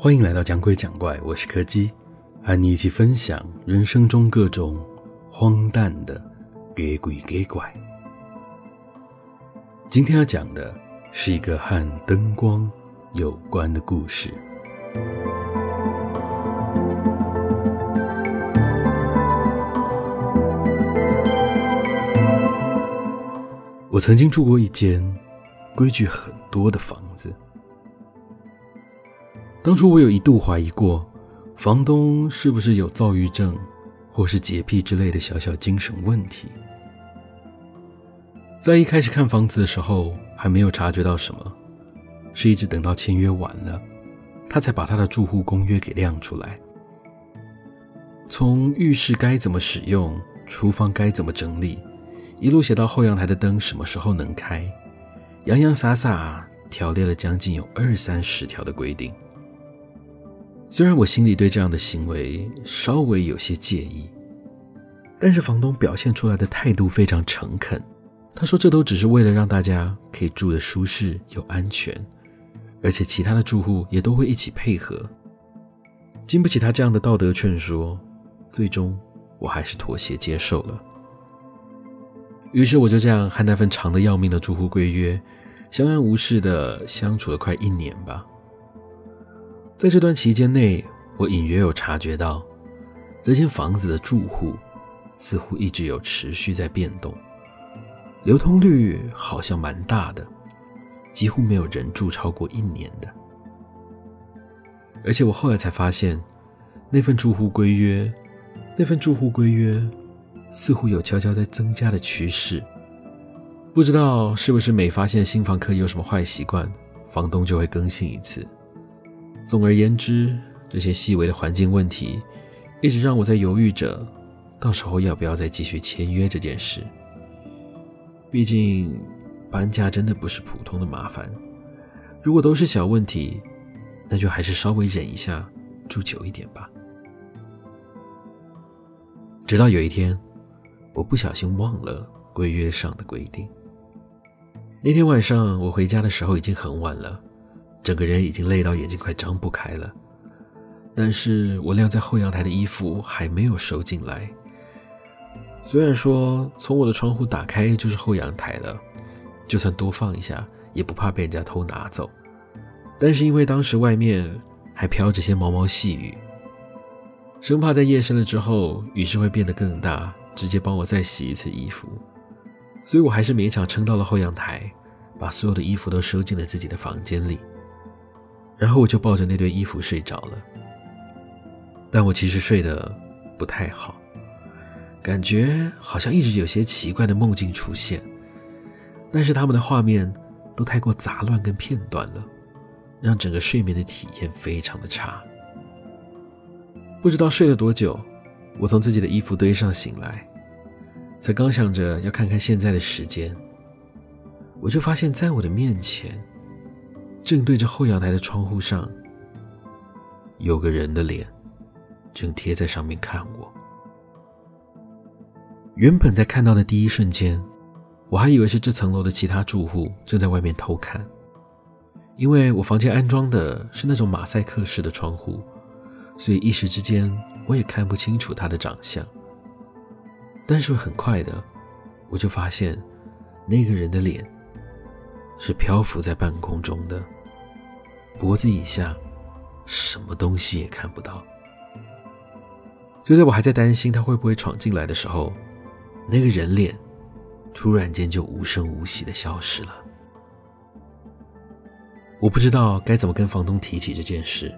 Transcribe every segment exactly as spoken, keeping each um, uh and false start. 欢迎来到讲鬼讲怪，我是柯基，和你一起分享人生中各种荒诞的给鬼给怪。今天要讲的是一个和灯光有关的故事。我曾经住过一间规矩很多的房子，当初我有一度怀疑过房东是不是有躁郁症或是洁癖之类的小小精神问题。在一开始看房子的时候还没有察觉到什么，是一直等到签约完了，他才把他的住户公约给亮出来，从浴室该怎么使用，厨房该怎么整理，一路写到后阳台的灯什么时候能开，洋洋洒洒条列了将近有二三十条的规定。虽然我心里对这样的行为稍微有些介意，但是房东表现出来的态度非常诚恳，他说这都只是为了让大家可以住得舒适又安全，而且其他的住户也都会一起配合。经不起他这样的道德劝说，最终我还是妥协接受了。于是我就这样和那份长得要命的住户规约相安无事的相处了快一年吧。在这段期间内，我隐约有察觉到这间房子的住户似乎一直有持续在变动，流通率好像蛮大的，几乎没有人住超过一年的。而且我后来才发现，那份住户规约那份住户规约似乎有悄悄在增加的趋势，不知道是不是每发现新房客有什么坏习惯，房东就会更新一次。总而言之，这些细微的环境问题一直让我在犹豫着到时候要不要再继续签约这件事。毕竟搬家真的不是普通的麻烦，如果都是小问题，那就还是稍微忍一下，住久一点吧。直到有一天，我不小心忘了规约上的规定。那天晚上我回家的时候已经很晚了，整个人已经累到眼睛快张不开了，但是我晾在后阳台的衣服还没有收进来。虽然说从我的窗户打开就是后阳台了，就算多放一下也不怕被人家偷拿走，但是因为当时外面还飘着些毛毛细雨，生怕在夜深了之后雨势会变得更大，直接帮我再洗一次衣服，所以我还是勉强撑到了后阳台，把所有的衣服都收进了自己的房间里，然后我就抱着那堆衣服睡着了。但我其实睡得不太好，感觉好像一直有些奇怪的梦境出现，但是他们的画面都太过杂乱跟片段了，让整个睡眠的体验非常的差。不知道睡了多久，我从自己的衣服堆上醒来，才刚想着要看看现在的时间，我就发现在我的面前，正对着后阳台的窗户上有个人的脸正贴在上面看我。原本在看到的第一瞬间，我还以为是这层楼的其他住户正在外面偷看，因为我房间安装的是那种马赛克式的窗户，所以一时之间我也看不清楚他的长相。但是很快的，我就发现那个人的脸是漂浮在半空中的，脖子以下什么东西也看不到。就在我还在担心他会不会闯进来的时候，那个人脸突然间就无声无息地消失了。我不知道该怎么跟房东提起这件事，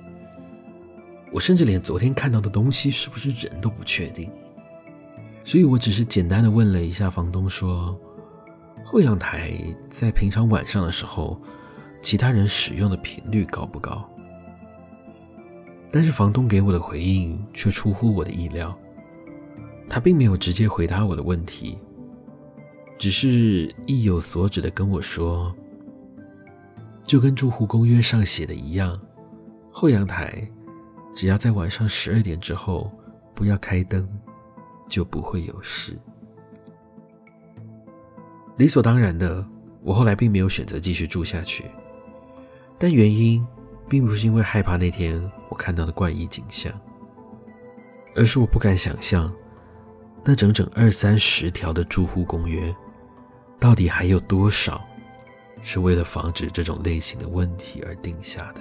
我甚至连昨天看到的东西是不是人都不确定，所以我只是简单地问了一下房东说，后阳台在平常晚上的时候，其他人使用的频率高不高？但是房东给我的回应却出乎我的意料，他并没有直接回答我的问题，只是意有所指地跟我说，就跟住户公约上写的一样，后阳台只要在晚上十二点之后不要开灯，就不会有事。理所当然的，我后来并没有选择继续住下去，但原因并不是因为害怕那天我看到的怪异景象，而是我不敢想象那整整二三十条的住户公约到底还有多少是为了防止这种类型的问题而定下的。